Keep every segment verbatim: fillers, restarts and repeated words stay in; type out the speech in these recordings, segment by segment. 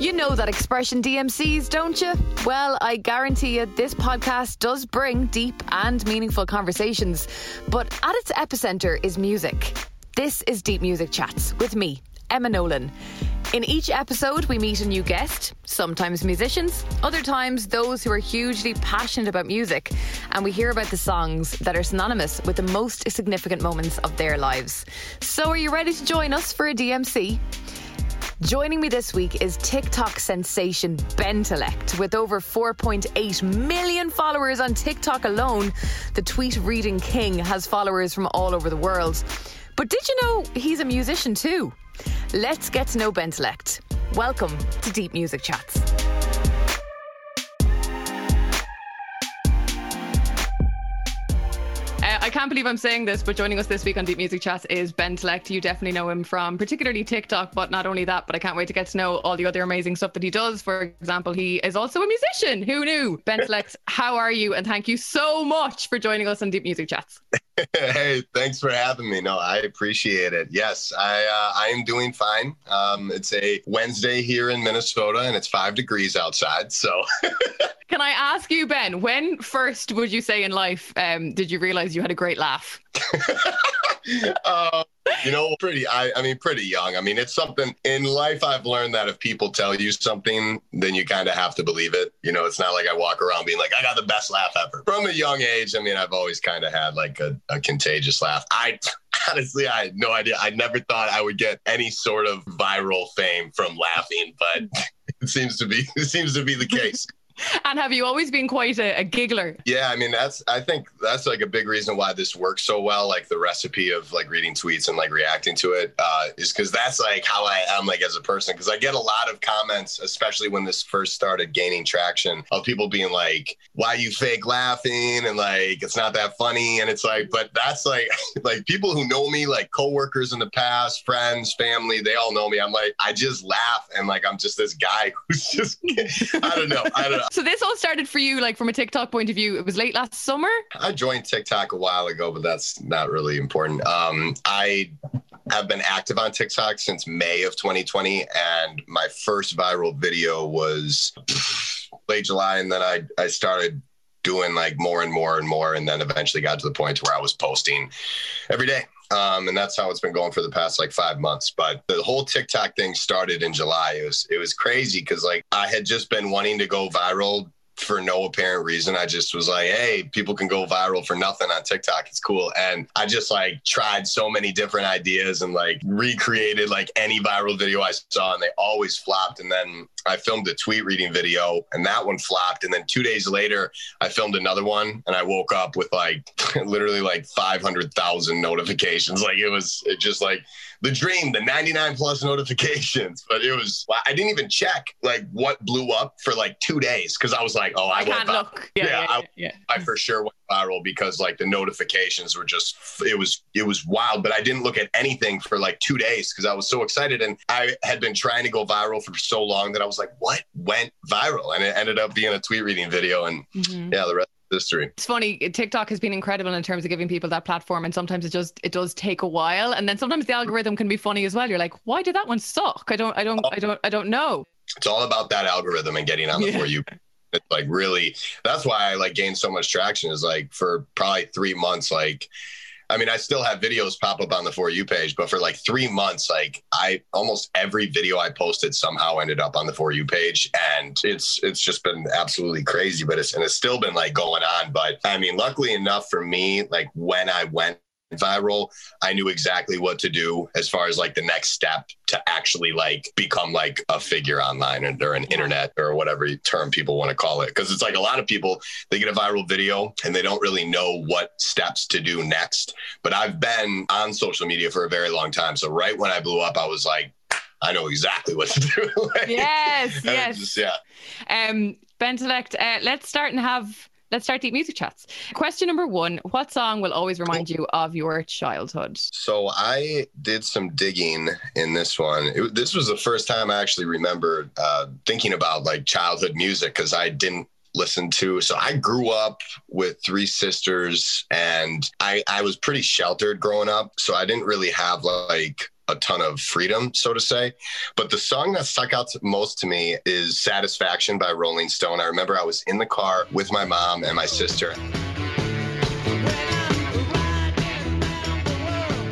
You know that expression D M Cs, don't you? Well, I guarantee you this podcast does bring deep and meaningful conversations, but at its epicenter is music. This is Deep Music Chats with me, Emma Nolan. In each episode, we meet a new guest, sometimes musicians, other times those who are hugely passionate about music, and we hear about the songs that are synonymous with the most significant moments of their lives. So are you ready to join us for a D M C? Joining me this week is TikTok sensation Ben Tellect. With over four point eight million followers on TikTok alone, the tweet-reading king has followers from all over the world. But did you know he's a musician too? Let's get to know Ben Tellect. Welcome to Deep Music Chats. Uh, I can't believe I'm saying this, but joining us this week on Deep Music Chats is Ben Tellect. You definitely know him from particularly TikTok, but not only that, but I can't wait to get to know all the other amazing stuff that he does. For example, he is also a musician. Who knew? Ben Tellect, how are you? And thank you so much for joining us on Deep Music Chats. Hey, thanks for having me. No, I appreciate it. Yes, I uh, I am doing fine. Um, it's a Wednesday here in Minnesota and it's five degrees outside. So can I ask you, Ben, when first would you say in life um, did you realize you had a great laugh? um, you know, pretty, I, I mean, pretty young. I mean, it's something in life I've learned that if people tell you something, then you kind of have to believe it. You know, it's not like I walk around being like, I got the best laugh ever. From a young age, I mean, I've always kind of had like a, a contagious laugh. I honestly, I had no idea. I never thought I would get any sort of viral fame from laughing, but it seems to be, it seems to be the case. And have you always been quite a, a giggler? Yeah, I mean, that's, I think that's like a big reason why this works so well. Like the recipe of like reading tweets and like reacting to it uh, is because that's like how I am like as a person. Because I get a lot of comments, especially when this first started gaining traction, of people being like, why are you fake laughing? And like, it's not that funny. And it's like, but that's like, like people who know me, like coworkers in the past, friends, family, they all know me. I'm like, I just laugh. And like, I'm just this guy who's just, I don't know. I don't know. So this all started for you, like from a TikTok point of view. It was late last summer. I joined TikTok a while ago, but that's not really important. Um, I have been active on TikTok since May of twenty twenty. And my first viral video was late July. And then I, I started doing like more and more and more. And then eventually got to the point where I was posting every day. Um, and that's how it's been going for the past like five months. But the whole TikTok thing started in July. It was it was crazy because like I had just been wanting to go viral for no apparent reason. I just was like, hey, people can go viral for nothing on TikTok. It's cool. And I just like tried so many different ideas and like recreated like any viral video I saw and they always flopped. And then I filmed a tweet reading video and that one flopped. And then two days later, I filmed another one and I woke up with like literally like five hundred thousand notifications. Like it was it just like the dream, the ninety-nine plus notifications. But it was, I didn't even check like what blew up for like two days because I was like, oh, I, I can't look. Yeah, yeah, yeah, I, yeah, I for sure went viral because like the notifications were just, it was, it was wild. But I didn't look at anything for like two days because I was so excited. And I had been trying to go viral for so long that I was like, what went viral? And it ended up being a tweet reading video. And mm-hmm. yeah, the rest is history. It's funny, TikTok has been incredible in terms of giving people that platform. And sometimes it just, it does take a while. And then sometimes the algorithm can be funny as well. You're like, why did that one suck? I don't, I don't, I don't, I don't know. It's all about that algorithm and getting on yeah. before you. It's like really, that's why I like gained so much traction is like for probably three months, like, I mean, I still have videos pop up on the For You page, but for like three months, like I almost every video I posted somehow ended up on the For You page. And it's it's just been absolutely crazy. But it's and it's still been like going on. But I mean, luckily enough for me, like when I went viral, I knew exactly what to do as far as like the next step to actually like become like a figure online or, or an internet or whatever term people want to call it. Because it's like a lot of people, they get a viral video and they don't really know what steps to do next. But I've been on social media for a very long time. So right when I blew up, I was like, I know exactly what to do. like, yes, yes. Just, yeah. Um, Ben Tellect, uh, let's start and have... Let's start Deep Music Chats. Question number one, what song will always remind you of your childhood? So I did some digging in this one. It, this was the first time I actually remember uh, thinking about like childhood music because I didn't listen to. So I grew up with three sisters and I, I was pretty sheltered growing up. So I didn't really have like a ton of freedom, so to say. But the song that stuck out most to me is Satisfaction by Rolling Stone. I remember I was in the car with my mom and my sister.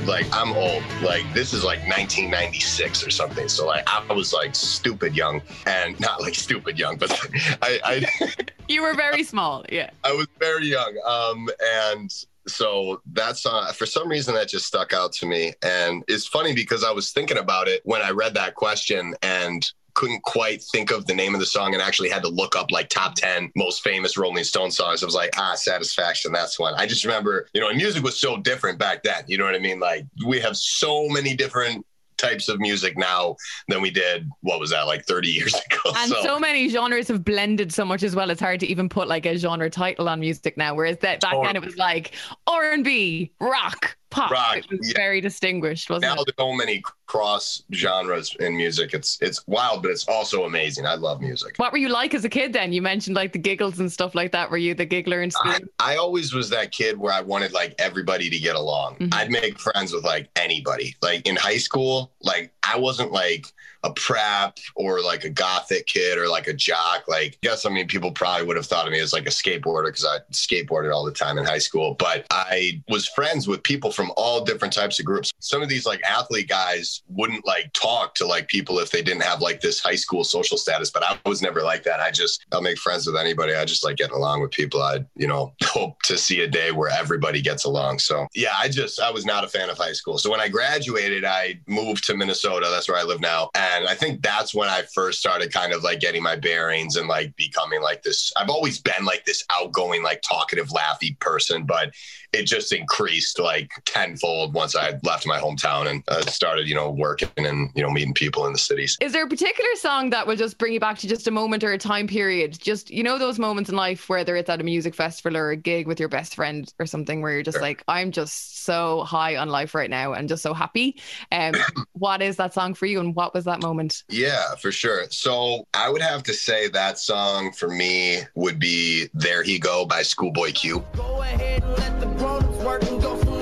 Like, I'm old. Like, this is like nineteen ninety-six or something. So, like, I was like stupid young, and not like stupid young, but I. I you were very small. Yeah. I was very young. Um, and so that's uh, for some reason that just stuck out to me. And it's funny because I was thinking about it when I read that question and couldn't quite think of the name of the song, and actually had to look up like top ten most famous Rolling Stone songs. I was like, ah, Satisfaction, that's one. I just remember, you know, and music was so different back then. You know what I mean? Like, we have so many different types of music now than we did, what was that, like thirty years ago? And so, so many genres have blended so much as well. It's hard to even put like a genre title on music now, whereas that back then it was like R and B, rock, pop. Rock, it was yeah. very distinguished, wasn't now it? Now there's so many cross genres in music. It's it's wild, but it's also amazing. I love music. What were you like as a kid then? You mentioned like the giggles and stuff like that. Were you the giggler in school? I, I always was that kid where I wanted like everybody to get along. Mm-hmm. I'd make friends with like anybody. Like in high school, like I wasn't like a prep or like a gothic kid or like a jock. Like, I guess, I mean, people probably would have thought of me as like a skateboarder because I skateboarded all the time in high school. But I was friends with people from from all different types of groups. Some of these like athlete guys wouldn't like talk to like people if they didn't have like this high school social status, but I was never like that. I just, I'll make friends with anybody. I just like getting along with people. I, you know, hope to see a day where everybody gets along. So yeah, I just, I was not a fan of high school. So when I graduated, I moved to Minnesota. That's where I live now. And I think that's when I first started kind of like getting my bearings and like becoming like this. I've always been like this outgoing, like talkative, laughy person, but it just increased like tenfold once I left my hometown and uh, started, you know, working and, you know, meeting people in the cities. Is there a particular song that will just bring you back to just a moment or a time period? Just, you know, those moments in life, whether it's at a music festival or a gig with your best friend or something where you're just sure. like, I'm just so high on life right now and just so happy. Um, what is that song for you? And what was that moment? Yeah, for sure. So I would have to say that song for me would be There He Go by Schoolboy Q. Go ahead and let the grown-ups work and go from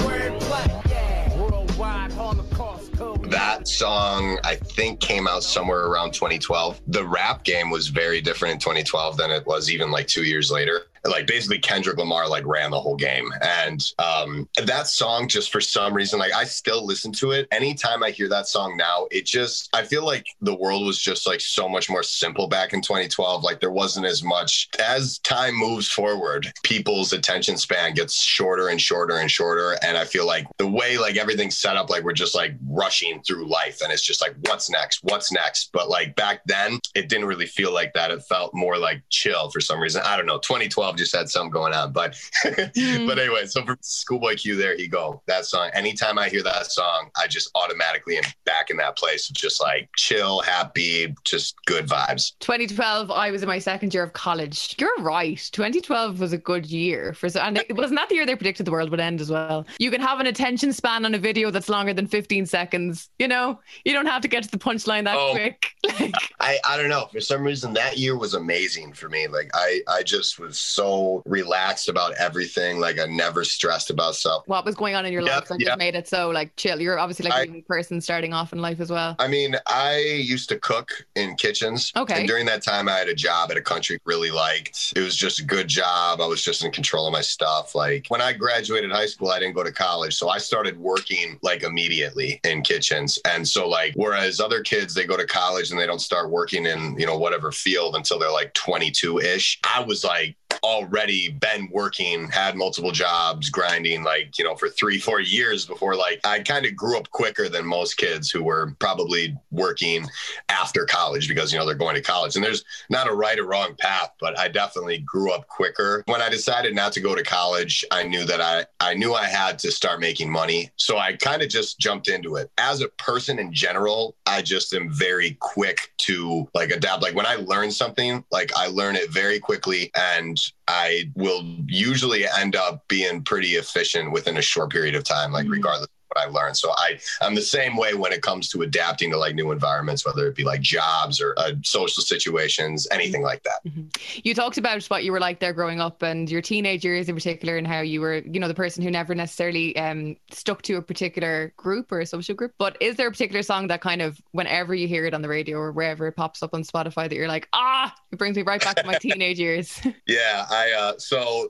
that song, I think, came out somewhere around twenty twelve. The rap game was very different in twenty twelve than it was even like two years later. Like basically Kendrick Lamar like ran the whole game. And um, that song, just for some reason, like I still listen to it. Anytime I hear that song now, it just, I feel like the world was just like so much more simple back in twenty twelve. Like there wasn't as much, as time moves forward, people's attention span gets shorter and shorter and shorter. And I feel like the way like everything's set up, like we're just like rushing through life and it's just like, what's next? What's next? But like back then it didn't really feel like that. It felt more like chill for some reason. I don't know. twenty twelve just had something going on, but mm. but anyway, so for Schoolboy Q, There He Go, that song, anytime I hear that song, I just automatically am back in that place of just like chill, happy, just good vibes. twenty twelve, I was in my second year of college. You're right, twenty twelve was a good year for, and it wasn't that the year they predicted the world would end as well. You can have an attention span on a video that's longer than fifteen seconds, you know, you don't have to get to the punchline that oh, quick. Like, I, I don't know, for some reason that year was amazing for me. Like I, I just was so so relaxed about everything. Like I never stressed about stuff. What was going on in your yep, life that yep. just made it so like chill? You're obviously like I, a young person starting off in life as well. I mean, I used to cook in kitchens. Okay. And during that time I had a job at a country really liked. It was just a good job. I was just in control of my stuff. Like when I graduated high school, I didn't go to college. So I started working like immediately in kitchens. And so like, whereas other kids, they go to college and they don't start working in, you know, whatever field until they're like twenty-two ish. I was like, already been working, had multiple jobs, grinding like, you know, for three, four years before, like I kind of grew up quicker than most kids who were probably working after college because, you know, they're going to college and there's not a right or wrong path, but I definitely grew up quicker. When I decided not to go to college, I knew that I, I knew I had to start making money. So I kind of just jumped into it. As a person in general, I just am very quick to like adapt. Like when I learn something, like I learn it very quickly and I will usually end up being pretty efficient within a short period of time, like regardless what I learned. So I, I'm the same way when it comes to adapting to like new environments, whether it be like jobs or uh, social situations, anything like that. Mm-hmm. You talked about what you were like there growing up and your teenage years in particular, and how you were, you know, the person who never necessarily um, stuck to a particular group or a social group. But is there a particular song that kind of, whenever you hear it on the radio or wherever it pops up on Spotify, that you're like, ah, it brings me right back to my teenage years? Yeah, I uh, so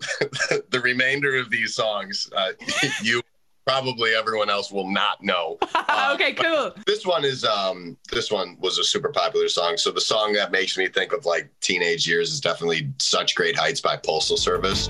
the remainder of these songs, uh, you probably everyone else will not know. Uh, okay, cool. This one is um, this one was a super popular song. So the song that makes me think of like teenage years is definitely "Such Great Heights" by Postal Service.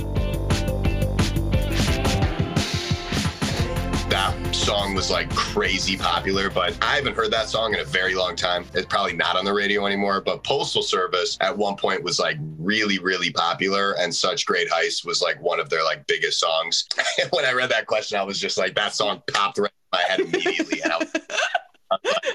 That song was like crazy popular, but I haven't heard that song in a very long time. It's probably not on the radio anymore, but Postal Service at one point was like really, really popular, and Such Great Heights was like one of their like biggest songs. When I read that question, I was just like, that song popped right in my head immediately. And I was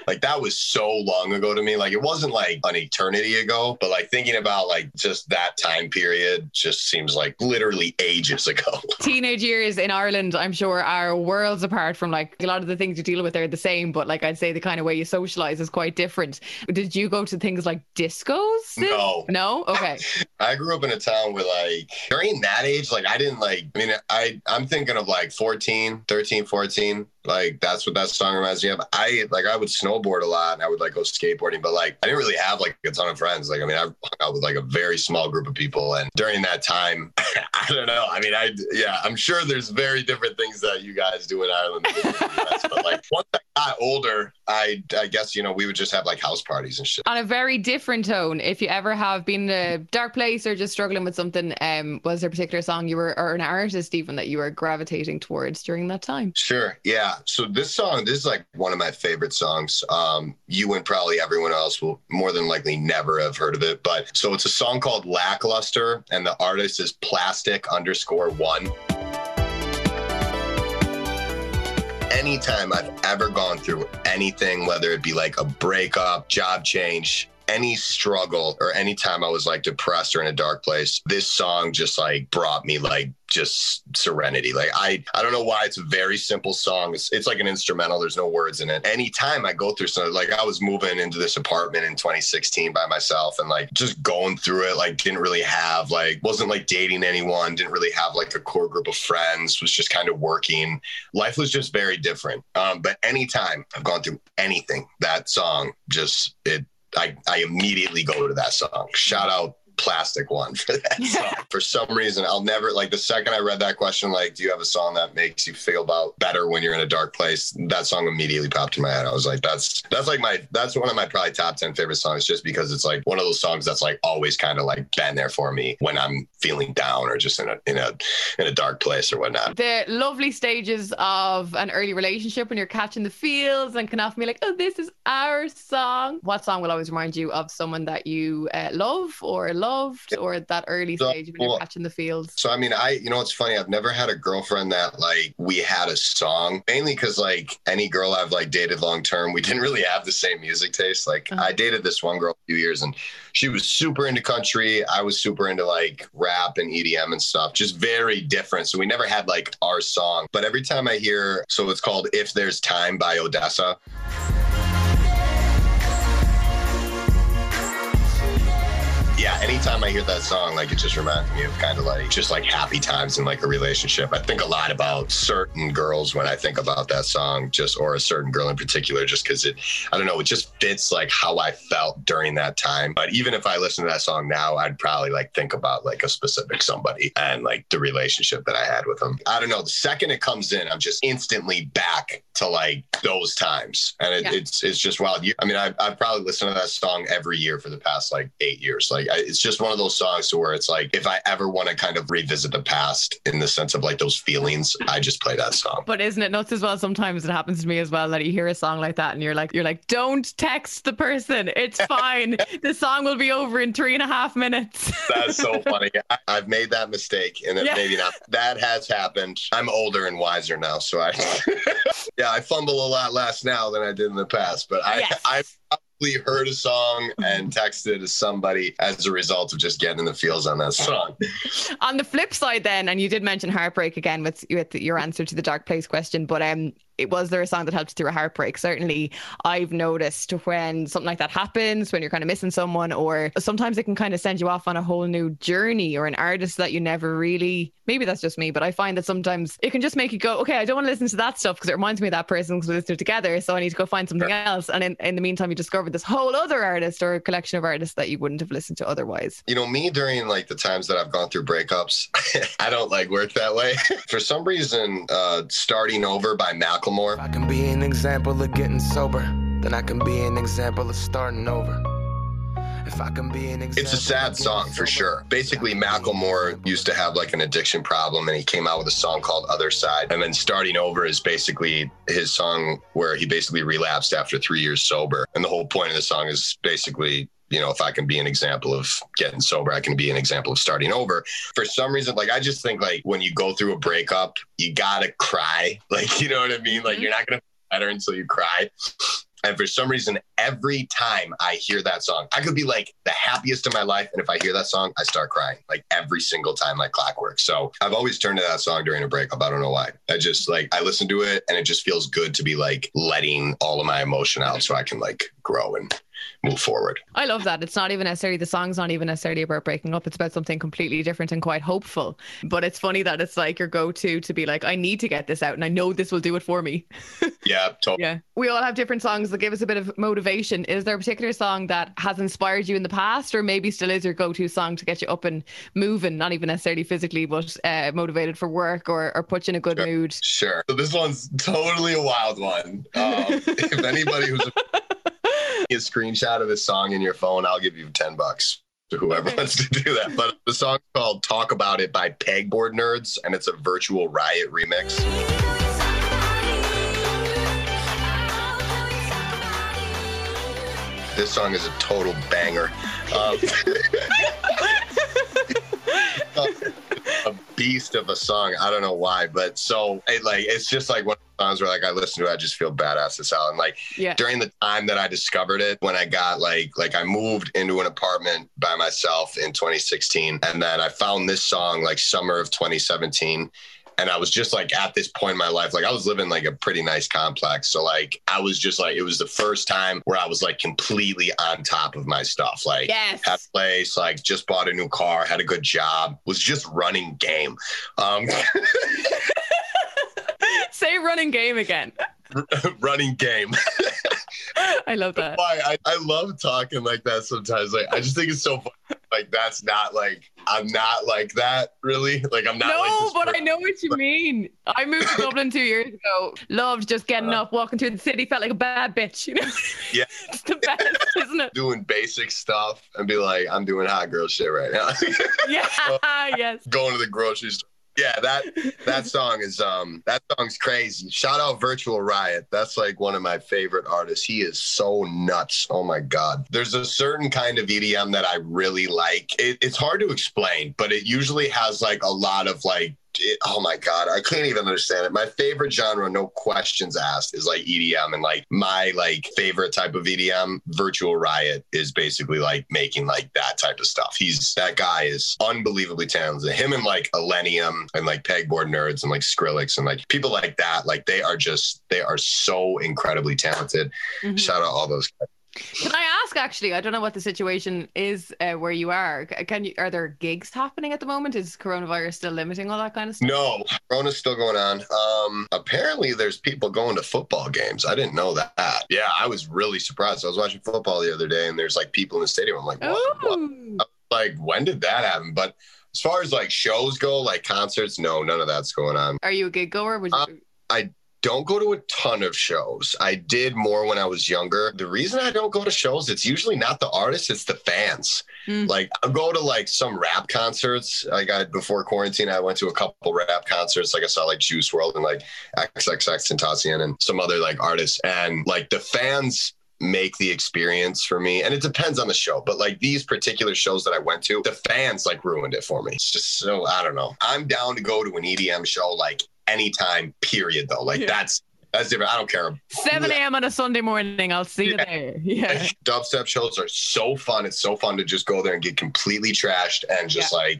like, that was so long ago to me. Like, it wasn't like an eternity ago, but like thinking about like just that time period just seems like literally ages ago. Teenage years in Ireland, I'm sure, are worlds apart from like a lot of the things you deal with are the same, but like I'd say the kind of way you socialize is quite different. Did you go to things like discos? No. No? Okay. I grew up in a town where like during that age, like I didn't like, I mean, I, I'm thinking of like fourteen, thirteen, fourteen. Like, that's what that song reminds me of. I, like, I would snowboard a lot and I would, like, go skateboarding, but, like, I didn't really have, like, a ton of friends. Like, I mean, I hung out with, like, a very small group of people. And during that time, I don't know. I mean, I, yeah, I'm sure there's very different things that you guys do in Ireland than in the U S, but, like, once I got older, I, I guess, you know, we would just have, like, house parties and shit. On a very different tone, if you ever have been in a dark place or just struggling with something, um, was there a particular song you were, or an artist even, that you were gravitating towards during that time? Sure, yeah. So this song, this is like one of my favorite songs. Um, you and probably everyone else will more than likely never have heard of it. But so it's a song called Lackluster, and the artist is Plastic underscore one. Anytime I've ever gone through anything, whether it be like a breakup, job change, any struggle, or any time I was like depressed or in a dark place, this song just like brought me like just serenity. Like I, I don't know why. It's a very simple song. It's, it's like an instrumental. There's no words in it. Anytime I go through something, like I was moving into this apartment in twenty sixteen by myself and like just going through it, like didn't really have like, wasn't like dating anyone, didn't really have like a core group of friends, was just kind of working. Life was just very different. Um, but anytime I've gone through anything, that song just, it, I, I immediately go to that song. Shout out Plastic one for that song. For some reason, I'll never, like the second I read that question, like, do you have a song that makes you feel about better when you're in a dark place? That song immediately popped in my head. I was like, that's, that's like my, that's one of my probably top ten favorite songs, just because it's like one of those songs that's like always kind of like been there for me when I'm feeling down or just in a, in a, in a dark place or whatnot. The lovely stages of an early relationship when you're catching the feels and can often be like, oh, this is our song. What song will always remind you of someone that you uh, love or love? Loved or at that early stage when you're catching the feels? So I mean, I you know it's funny, I've never had a girlfriend that like we had a song, mainly because like any girl I've like dated long term, we didn't really have the same music taste. Like uh-huh. I dated this one girl a few years and she was super into country, I was super into like rap and E D M and stuff, just very different. So we never had like our song, but every time I hear, so it's called If There's Time by Odessa. Yeah, anytime I hear that song, like it just reminds me of kind of like just like happy times in like a relationship. I think a lot about certain girls when I think about that song, just or a certain girl in particular, just because it, I don't know, it just fits like how I felt during that time. But even if I listen to that song now, I'd probably like think about like a specific somebody and like the relationship that I had with them. I don't know. The second it comes in, I'm just instantly back to like those times, and it, yeah. it's it's just wild. I mean, I I've probably listened to that song every year for the past like eight years, like. It's just one of those songs where it's like, if I ever want to kind of revisit the past in the sense of like those feelings, I just play that song. But isn't it nuts as well? Sometimes it happens to me as well that you hear a song like that and you're like, you're like, don't text the person. It's fine. The song will be over in three and a half minutes. That's so funny. I, I've made that mistake, and then yeah. maybe not. That has happened. I'm older and wiser now, so I yeah, I fumble a lot less now than I did in the past. But I yes. I. I heard a song and texted to somebody as a result of just getting the feels on that song. On the flip side then, and you did mention heartbreak again with, with your answer to the dark place question, but um, it was there a song that helps through a heartbreak? Certainly I've noticed when something like that happens, when you're kind of missing someone, or sometimes it can kind of send you off on a whole new journey or an artist that you never really, maybe that's just me, but I find that sometimes it can just make you go, okay, I don't want to listen to that stuff because it reminds me of that person because we listened to it together, so I need to go find something else. And in, in the meantime, you discover this whole other artist or collection of artists that you wouldn't have listened to otherwise. You know, me during like the times that I've gone through breakups, I don't like work that way. For some reason, uh, Starting Over by Macklemore. I can be an example of getting sober, then I can be an example of starting over. If I can be an example, it's a sad song for sure. Basically, Macklemore used to have like an addiction problem and he came out with a song called Other Side. And then Starting Over is basically his song where he basically relapsed after three years sober. And the whole point of the song is basically, you know, if I can be an example of getting sober, I can be an example of starting over. For some reason, like, I just think like when you go through a breakup, you gotta cry. Like, you know what I mean? Like, you're not gonna feel better until you cry. And for some reason, every time I hear that song, I could be like the happiest in my life. And if I hear that song, I start crying like every single time, like clockwork. So I've always turned to that song during a breakup. I don't know why. I just like, I listen to it and it just feels good to be like letting all of my emotion out so I can like grow and move forward. I love that. It's not even necessarily, the song's not even necessarily about breaking up. It's about something completely different and quite hopeful. But it's funny that it's like your go-to to be like, I need to get this out and I know this will do it for me. Yeah, totally. Yeah. We all have different songs that give us a bit of motivation. Is there a particular song that has inspired you in the past, or maybe still is your go-to song to get you up and moving, not even necessarily physically, but uh, motivated for work or, or put you in a good sure. mood? Sure. So this one's totally a wild one. Um, if anybody who's a- a screenshot of this song in your phone, I'll give you ten bucks to whoever wants to do that. But the song's called Talk About It by Pegboard Nerds, and it's a Virtual Riot remix. This song is a total banger. Um, a beast of a song. I don't know why, but so it, like, it's just like one of the songs where like I listen to it, I just feel badass as hell. And like yeah. during the time that I discovered it, when I got like like I moved into an apartment by myself in twenty sixteen, and then I found this song like summer of twenty seventeen. And I was just like, at this point in my life, like I was living like a pretty nice complex. So like, I was just like, it was the first time where I was like completely on top of my stuff. Like yes. had a place, like just bought a new car, had a good job, was just running game. Um, Say running game again. Running game. I love that. I, I love talking like that sometimes. Like, I just think it's so funny. Like, that's not like, I'm not like that, really. Like, I'm not no, like this but person. I know what you mean. I moved to Dublin two years ago. Loved just getting uh, up, walking through the city, felt like a bad bitch, you know? Yeah. It's the best, isn't it? Doing basic stuff and be like, I'm doing hot girl shit right now. Yeah, so, yes. Going to the grocery store. Yeah, that that song is um that song's crazy. Shout out Virtual Riot. That's like one of my favorite artists. He is so nuts. Oh my God. There's a certain kind of E D M that I really like. It, it's hard to explain, but it usually has like a lot of like It, oh my God, I can't even understand it. My favorite genre, no questions asked, is like E D M, and like my like favorite type of E D M, Virtual Riot, is basically like making like that type of stuff. He's that guy is unbelievably talented. Him and like Illenium and like Pegboard Nerds and like Skrillex and like people like that, like they are just they are so incredibly talented. Mm-hmm. Shout out all those guys. Can I ask, actually, I don't know what the situation is uh, where you are. Can you? Are there gigs happening at the moment? Is coronavirus still limiting all that kind of stuff? No, Corona's still going on. Um, apparently, there's people going to football games. I didn't know that. Yeah, I was really surprised. I was watching football the other day, and there's like people in the stadium. I'm like, what? what? I'm like, when did that happen? But as far as like shows go, like concerts, no, none of that's going on. Are you a gig goer? Would you- um, I. don't go to a ton of shows. I did more when I was younger. The reason I don't go to shows, it's usually not the artists, it's the fans. Mm. Like I'll go to like some rap concerts. Like I, before quarantine, I went to a couple rap concerts. Like I saw like Juice world and like XXXTentacion and some other like artists. And like the fans make the experience for me, and it depends on the show, but like these particular shows that I went to, the fans like ruined it for me. It's just so, I don't know. I'm down to go to an E D M show like anytime, period, though. Like yeah. that's That's different. I don't care. seven a.m. on a Sunday morning. I'll see yeah. you there. Yeah. Dubstep shows are so fun. It's so fun to just go there and get completely trashed and just yeah. like.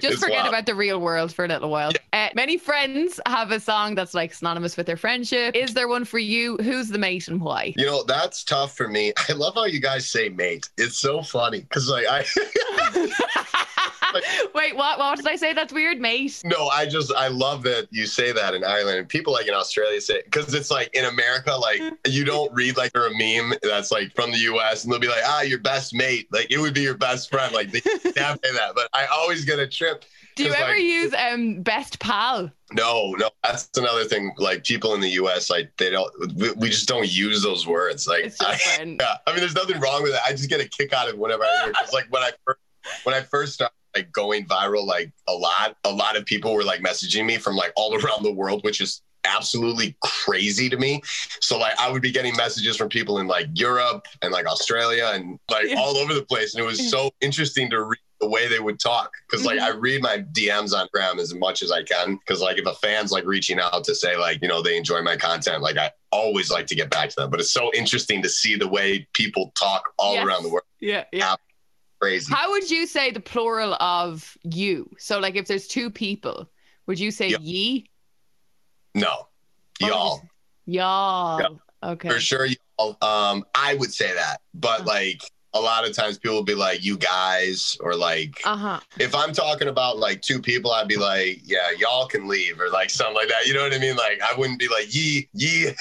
just forget wild. about the real world for a little while. Yeah. Uh, many friends have a song that's like synonymous with their friendship. Is there one for you? Who's the mate and why? You know, that's tough for me. I love how you guys say mate. It's so funny because like I. Like, wait, what? What did I say? That's weird, mate. No, I just, I love that you say that in Ireland. And people like in Australia say, because it's like in America, like you don't read like or a meme that's like from the U S and they'll be like, ah, your best mate. Like it would be your best friend. Like they can't say that. But I always get a trip. Do you ever like, use um best pal? No, no, that's another thing. Like people in the U S, like they don't, we, we just don't use those words. Like, it's just I, friend. Yeah, I mean, there's nothing wrong with it. I just get a kick out of whenever I hear it. It's like when I first, when I first started like going viral, like a lot, a lot of people were like messaging me from like all around the world, which is absolutely crazy to me. So like I would be getting messages from people in like Europe and like Australia and like yeah. all over the place. And it was so interesting to read the way they would talk. Cause like mm-hmm. I read my D Ms on Gram as much as I can. Cause like if a fan's like reaching out to say like, you know, they enjoy my content, like I always like to get back to them. But it's so interesting to see the way people talk all yes. around the world. Yeah. Yeah. Absolutely crazy. How would you say the plural of you? So like if there's two people, would you say yep. ye? No, y'all. Y'all. Yep. Okay. For sure, y'all. Um, I would say that, but uh-huh. like a lot of times people will be like, you guys, or like, uh-huh. if I'm talking about like two people, I'd be like, yeah, y'all can leave, or like something like that. You know what I mean? Like I wouldn't be like, ye, ye.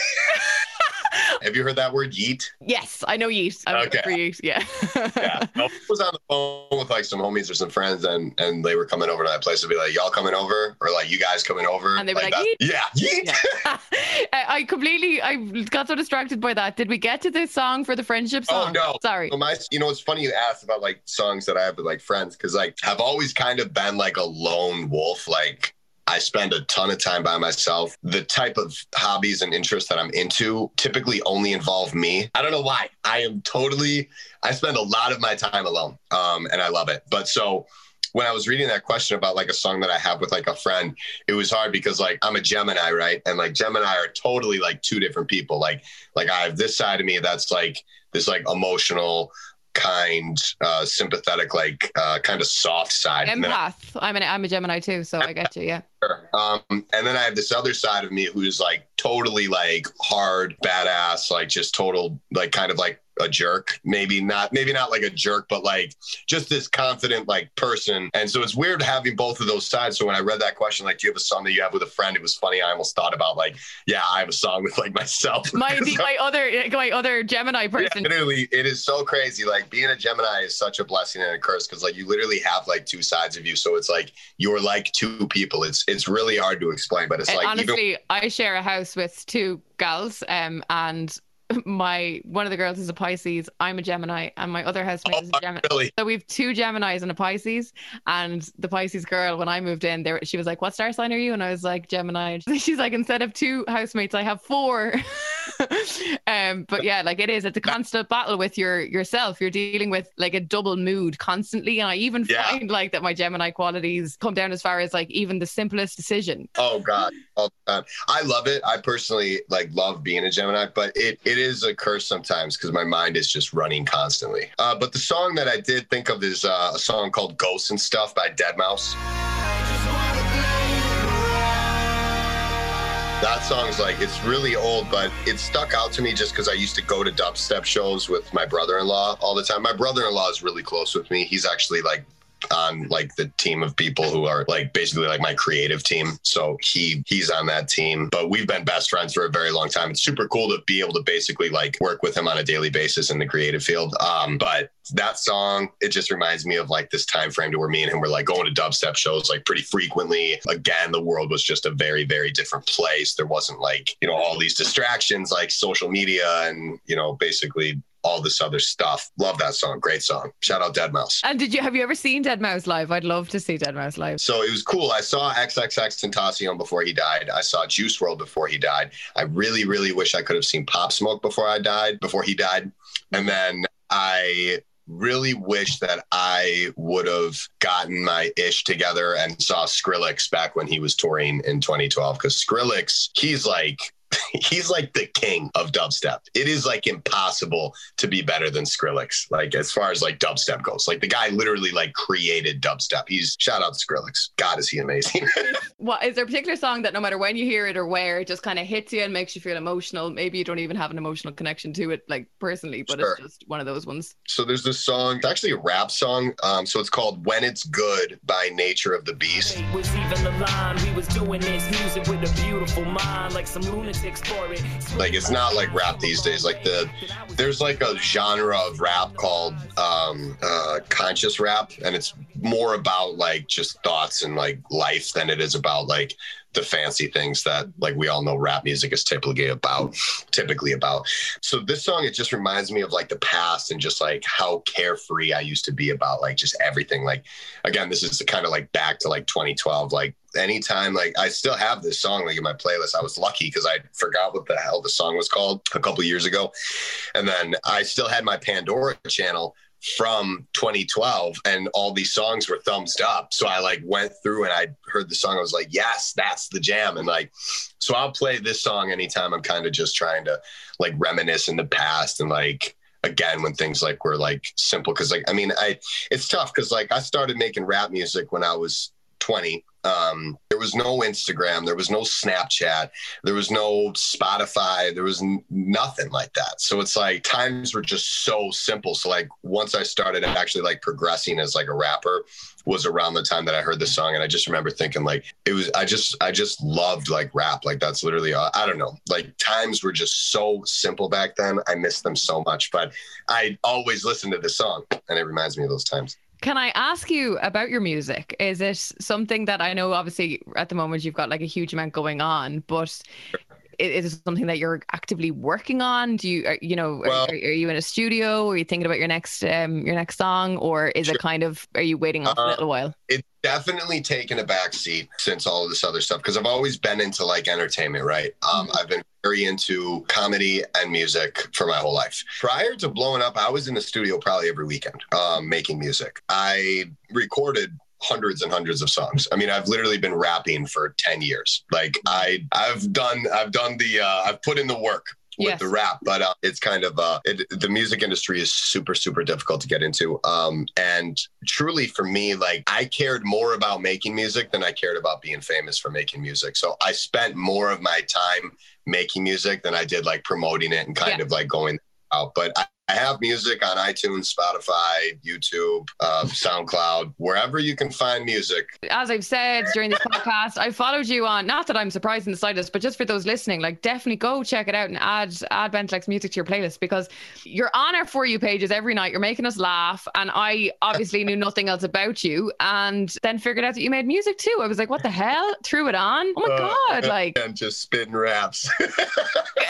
Have you heard that word yeet? Yes, I know yeet. I'm okay. For yeet, yeah. yeah. I was on the phone with like some homies or some friends, and and they were coming over to that place to be like, y'all coming over? Or like, you guys coming over? And they were like, like yeet. Yeah, yeet. Yeah. I completely, I got so distracted by that. Did we get to this song for the friendship song? Oh, no. Sorry. So my, you know, it's funny you asked about like songs that I have with like friends, because like I've always kind of been like a lone wolf, like. I spend a ton of time by myself. The type of hobbies and interests that I'm into typically only involve me. I don't know why. I am totally, I spend a lot of my time alone, um, and I love it. But so when I was reading that question about like a song that I have with like a friend, it was hard because like I'm a Gemini, right? And like Gemini are totally like two different people. Like, like I have this side of me that's like this like emotional, kind, uh, sympathetic, like uh, kind of soft side. Empath. I, I'm an I'm a Gemini too, so I get you. Yeah. Um, and then I have this other side of me who's like totally like hard, badass, like just total, like kind of like a jerk. Maybe not, maybe not like a jerk, but like just this confident like person. And so it's weird having both of those sides. So when I read that question, like, do you have a song that you have with a friend? It was funny. I almost thought about like, yeah, I have a song with like myself. My the, my other my other Gemini person. Yeah, literally, it is so crazy. Like being a Gemini is such a blessing and a curse because like you literally have like two sides of you. So it's like you're like two people. It's it's really hard to explain, but it's and like honestly, even- I share a house with two gals, um, and. My one of the girls is a Pisces, I'm a Gemini, and my other housemate oh, is a Gemini. Really? So we have two Geminis and a Pisces. And the Pisces girl, when I moved in, there she was like, "What star sign are you?" And I was like, "Gemini." She's like, "Instead of two housemates, I have four." um, but yeah, like it is. It's a constant battle with your yourself. You're dealing with like a double mood constantly. And I even yeah. find like that my Gemini qualities come down as far as like even the simplest decision. Oh God, all the time. I love it. I personally like love being a Gemini, but it it. It is a curse sometimes because my mind is just running constantly. Uh, but the song that I did think of is uh, a song called Ghosts and Stuff by Deadmau five. That song's like, it's really old, but it stuck out to me just because I used to go to dubstep shows with my brother-in-law all the time. My brother-in-law is really close with me. He's actually like, on like the team of people who are like basically like my creative team. So he he's on that team, but we've been best friends for a very long time. It's super cool to be able to basically like work with him on a daily basis in the creative field. Um, but that song, it just reminds me of like this time frame to where me and him were like going to dubstep shows like pretty frequently. Again, the world was just a very, very different place. There wasn't like, you know, all these distractions like social media and, you know, basically all this other stuff. Love that song. Great song. Shout out Deadmau five. And did you have you ever seen Deadmau five live? I'd love to see Deadmau five live. So it was cool. I saw XXXTentacion before he died. I saw Juice world before he died. I really, really wish I could have seen Pop Smoke before I died, before he died. And then I really wish that I would have gotten my ish together and saw Skrillex back when he was touring in twenty twelve. Because Skrillex, he's like he's like the king of dubstep. It is like impossible to be better than Skrillex. Like as far as like dubstep goes, like the guy literally like created dubstep. He's shout out to Skrillex. God, is he amazing. Well, is there a particular song that no matter when you hear it or where, it just kind of hits you and makes you feel emotional? Maybe you don't even have an emotional connection to it, like personally, but sure. It's just one of those ones. So there's this song, it's actually a rap song. Um, so it's called When It's Good by Nature of the Beast. It was even the line. We was doing this music with a beautiful mind, like some lunatics for it. Like it's not like rap these days. Like the there's like a genre of rap called um, uh, conscious rap, and it's more about like just thoughts and like life than it is about like the fancy things that like we all know rap music is typically about typically about. So this song, it just reminds me of like the past and just like how carefree I used to be about like just everything. Like again, this is kind of like back to like twenty twelve, like anytime, like I still have this song like in my playlist. I was lucky because I forgot what the hell the song was called a couple years ago, and then I still had my Pandora channel from twenty twelve, and all these songs were thumbs up. So I like went through and I heard the song. I was like, yes, that's the jam. And like, so I'll play this song anytime I'm kind of just trying to like reminisce in the past. And like, again, when things like were like simple, cause like, I mean, I, it's tough. Cause like I started making rap music when I was twenty. Um, there was no Instagram, there was no Snapchat, there was no Spotify, there was n- nothing like that. So it's like times were just so simple. So like once I started actually like progressing as like a rapper was around the time that I heard the song. And I just remember thinking like, it was, I just, I just loved like rap. Like that's literally, uh, I don't know, like times were just so simple back then. I missed them so much, but I always listen to this song and it reminds me of those times. Can I ask you about your music? Is it something that I know, obviously, at the moment you've got like a huge amount going on, but sure. Is it something that you're actively working on? Do you, are, you know, well, are, are you in a studio? Are you thinking about your next, um, your next song, or is sure. it kind of? Are you waiting off uh, a little while? It- Definitely taken a backseat since all of this other stuff, because I've always been into like entertainment, right? Um, I've been very into comedy and music for my whole life. Prior to blowing up, I was in the studio probably every weekend um, making music. I recorded hundreds and hundreds of songs. I mean, I've literally been rapping for ten years. Like I, I've done, I've done the, uh, I've put in the work. With yes. the rap, but uh, it's kind of uh, it, the music industry is super, super difficult to get into. Um, and truly for me, like I cared more about making music than I cared about being famous for making music. So I spent more of my time making music than I did like promoting it and kind yeah. of like going out. But I, I have music on iTunes, Spotify, YouTube, uh, SoundCloud, wherever you can find music. As I've said during this podcast, I followed you on, not that I'm surprised in the slightest, but just for those listening, like definitely go check it out and add add Ben Tellect's music to your playlist, because you're on our For You pages every night. You're making us laugh. And I obviously knew nothing else about you, and then figured out that you made music too. I was like, what the hell? Threw it on. Oh my uh, God. Like I'm just spitting raps.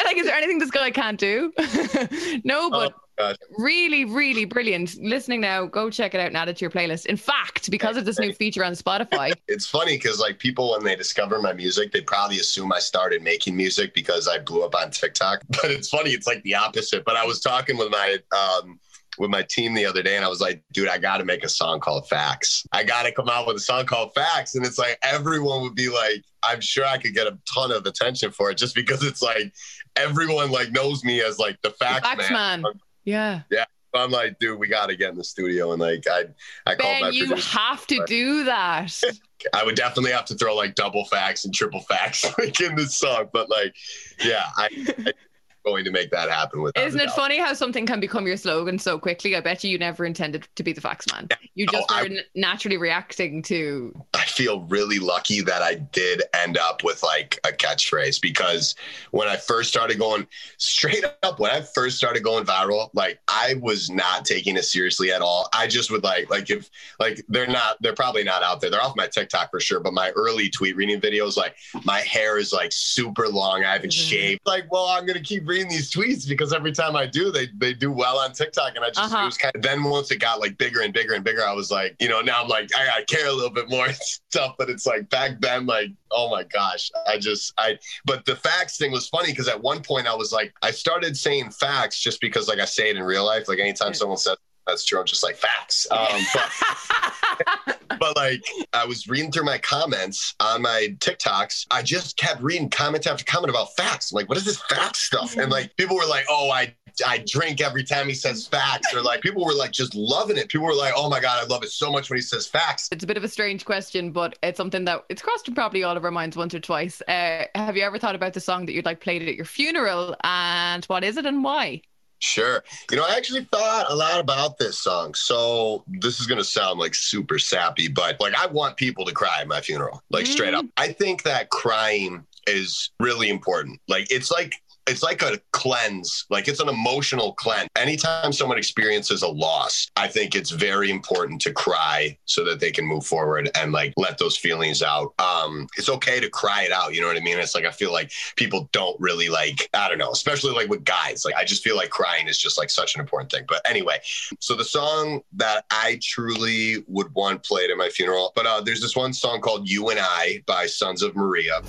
Like, is there anything this guy can't do? No, but... Uh, God. Really, really brilliant. Listening now, go check it out and add it to your playlist. In fact, because of this new feature on Spotify. It's funny because like people, when they discover my music, they probably assume I started making music because I blew up on TikTok. But it's funny, it's like the opposite. But I was talking with my... um with my team the other day, and I was like, dude, I got to make a song called Facts. I got to come out with a song called Facts. And it's like, everyone would be like, I'm sure I could get a ton of attention for it, just because it's like, everyone like knows me as like the Facts, the facts man. man. Yeah. Yeah. I'm like, dude, we got to get in the studio. And like, I, I Ben, called my you producer, have to but... do that. I would definitely have to throw like double facts and triple facts like in this song. But like, yeah, I, I going to make that happen with isn't it doubt. Funny how something can become your slogan so quickly. I bet you you never intended to be the Facts Man. You just no, were I, naturally reacting to. I feel really lucky that I did end up with like a catchphrase, because when I first started going straight up when I first started going viral, like I was not taking it seriously at all. I just would like like if like they're not they're probably not out there, they're off my TikTok for sure, but my early tweet reading videos, like my hair is like super long, I haven't mm-hmm. shaved, like well I'm gonna keep reading these tweets because every time I do, they they do well on TikTok. And I just uh-huh. it was kind of, then once it got like bigger and bigger and bigger, I was like, you know, now I'm like, I gotta care a little bit more stuff. But it's like back then, like, oh my gosh, I just I. But the facts thing was funny, because at one point I was like, I started saying facts just because like I say it in real life. Like anytime yeah. someone says that's true. I'm just like facts. Um, but, but like I was reading through my comments on my TikToks. I just kept reading comment after comment about facts. I'm like, what is this fact stuff? And like people were like, oh, I I drink every time he says facts. Or like people were like just loving it. People were like, oh my God, I love it so much when he says facts. It's a bit of a strange question, but it's something that it's crossed probably all of our minds once or twice. Uh, have you ever thought about the song that you'd like played at your funeral, and what is it and why? Sure. You know, I actually thought a lot about this song. So this is going to sound like super sappy, but like I want people to cry at my funeral, like mm. straight up. I think that crying is really important. Like it's like It's like a cleanse, like it's an emotional cleanse. Anytime someone experiences a loss, I think it's very important to cry so that they can move forward and like let those feelings out. Um, it's okay to cry it out. You know what I mean? It's like, I feel like people don't really like, I don't know, especially like with guys, like I just feel like crying is just like such an important thing. But anyway, so the song that I truly would want played at my funeral, but uh, there's this one song called You and I by Sons of Maria.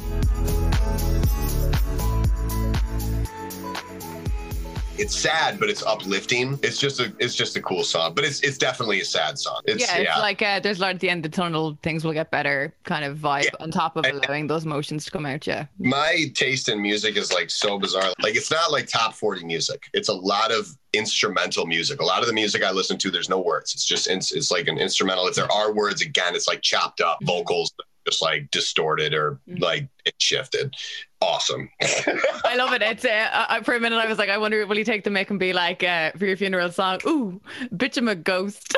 It's sad, but it's uplifting. It's just a, it's just a cool song, but it's, it's definitely a sad song. It's, yeah, it's yeah. like uh, there's light at the end of the tunnel. Things will get better, kind of vibe. Yeah. On top of and, allowing those emotions to come out. Yeah. My taste in music is like so bizarre. Like it's not like top forty music. It's a lot of instrumental music. A lot of the music I listen to, there's no words. It's just it's, it's like an instrumental. If there are words, again, it's like chopped up vocals. Just like distorted or like it shifted. Awesome. I love it. It's uh, I, for a minute I was like, I wonder will you take the mic and be like uh, for your funeral song, ooh, bitch I'm a ghost.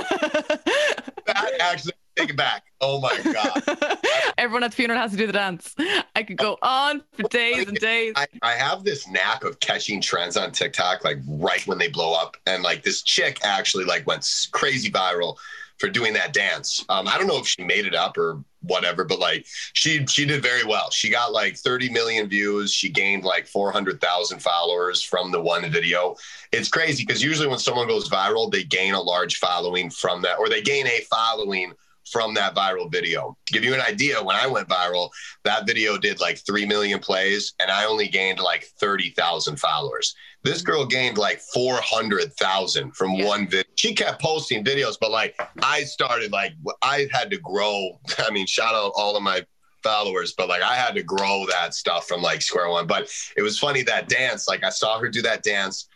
That actually, take it back. Oh my God. Everyone at the funeral has to do the dance. I could go on for days and days. I, I have this knack of catching trends on TikTok like right when they blow up, and like this chick actually like went crazy viral for doing that dance. Um, I don't know if she made it up or whatever, but like she she did very well. She got like thirty million views. She gained like four hundred thousand followers from the one video. It's crazy because usually when someone goes viral, they gain a large following from that, or they gain a following from that viral video. To give you an idea, when I went viral, that video did like three million plays and I only gained like thirty thousand followers. This girl gained like four hundred thousand from yeah. one video. She kept posting videos, but like I started like, I had to grow. I mean, shout out all of my followers, but like I had to grow that stuff from like square one. But it was funny, that dance, like I saw her do that dance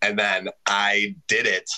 and then I did it,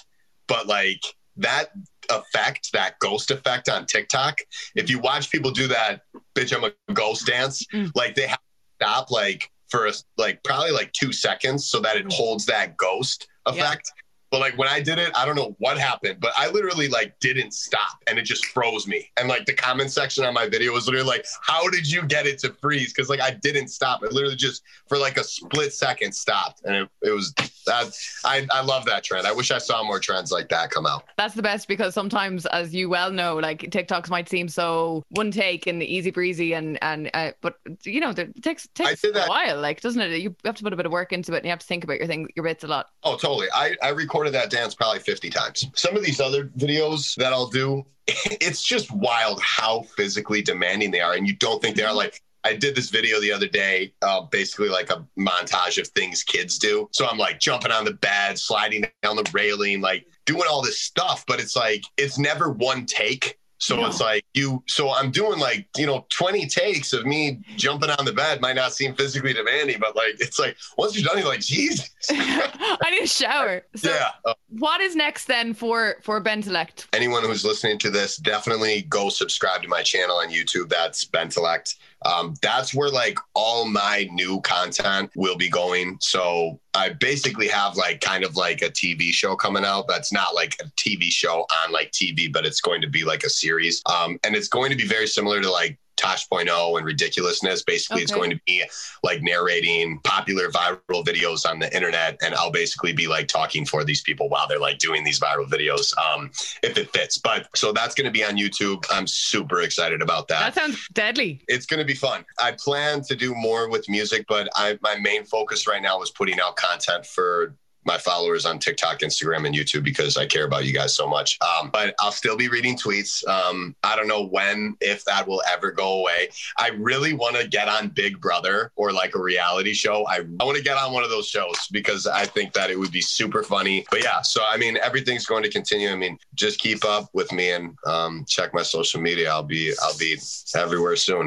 but like that effect, that ghost effect on TikTok, if you watch people do that bitch I'm a ghost dance, mm. like they have to stop like for a, like probably like two seconds so that it holds that ghost effect. Yeah. But like when I did it, I don't know what happened, but I literally like didn't stop and it just froze me. And like the comment section on my video was literally like, how did you get it to freeze? Cause like I didn't stop. It literally just for like a split second stopped. And it, it was, that, I, I love that trend. I wish I saw more trends like that come out. That's the best, because sometimes, as you well know, like TikToks might seem so one take and easy breezy and, and uh, but you know, it takes, takes a while, like, doesn't it? You have to put a bit of work into it and you have to think about your thing, your bits a lot. Oh, totally. I, I record of that dance probably fifty times. Some of these other videos that I'll do, it's just wild how physically demanding they are, and you don't think they are. Like I did this video the other day, uh, basically like a montage of things kids do. So I'm like jumping on the bed, sliding down the railing, like doing all this stuff, but it's like it's never one take. So no. It's like you, so I'm doing like, you know, twenty takes of me jumping on the bed. Might not seem physically demanding, but like, it's like, once you're done, you're like, Jesus. I need a shower. So yeah. Uh, what is next then for, for Ben Tellect? Anyone who's listening to this, definitely go subscribe to my channel on YouTube. That's Ben Tellect. Um, that's where like all my new content will be going. So I basically have like kind of like a T V show coming out. That's not like a T V show on like T V, but it's going to be like a series. Um, and it's going to be very similar to like Tosh point oh and Ridiculousness. Basically, okay. It's going to be like narrating popular viral videos on the internet, and I'll basically be like talking for these people while they're like doing these viral videos, um, if it fits. But so that's going to be on YouTube. I'm super excited about that. That sounds deadly. It's going to be fun. I plan to do more with music, but I, my main focus right now is putting out content for my followers on TikTok, Instagram, and YouTube because I care about you guys so much. Um, but I'll still be reading tweets. Um, I don't know when, if that will ever go away. I really want to get on Big Brother or like a reality show. I, I want to get on one of those shows because I think that it would be super funny. But yeah, so I mean, everything's going to continue. I mean, just keep up with me and um, check my social media. I'll be, I'll be everywhere soon.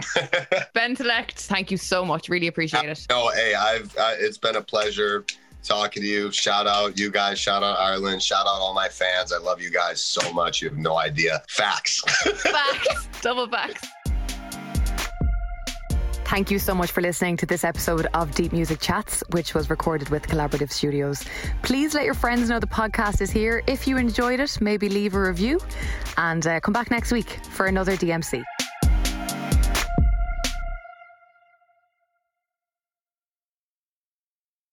Ben Tellect, thank you so much. Really appreciate it. No, hey, I've, uh, it's been a pleasure talking to you. Shout out you guys. Shout out Ireland. Shout out all my fans. I love you guys so much. You have no idea. Facts. Facts. Double facts. Thank you so much for listening to this episode of Deep Music Chats, which was recorded with Collaborative Studios. Please let your friends know the podcast is here. If you enjoyed it, maybe leave a review and uh, come back next week for another D M C.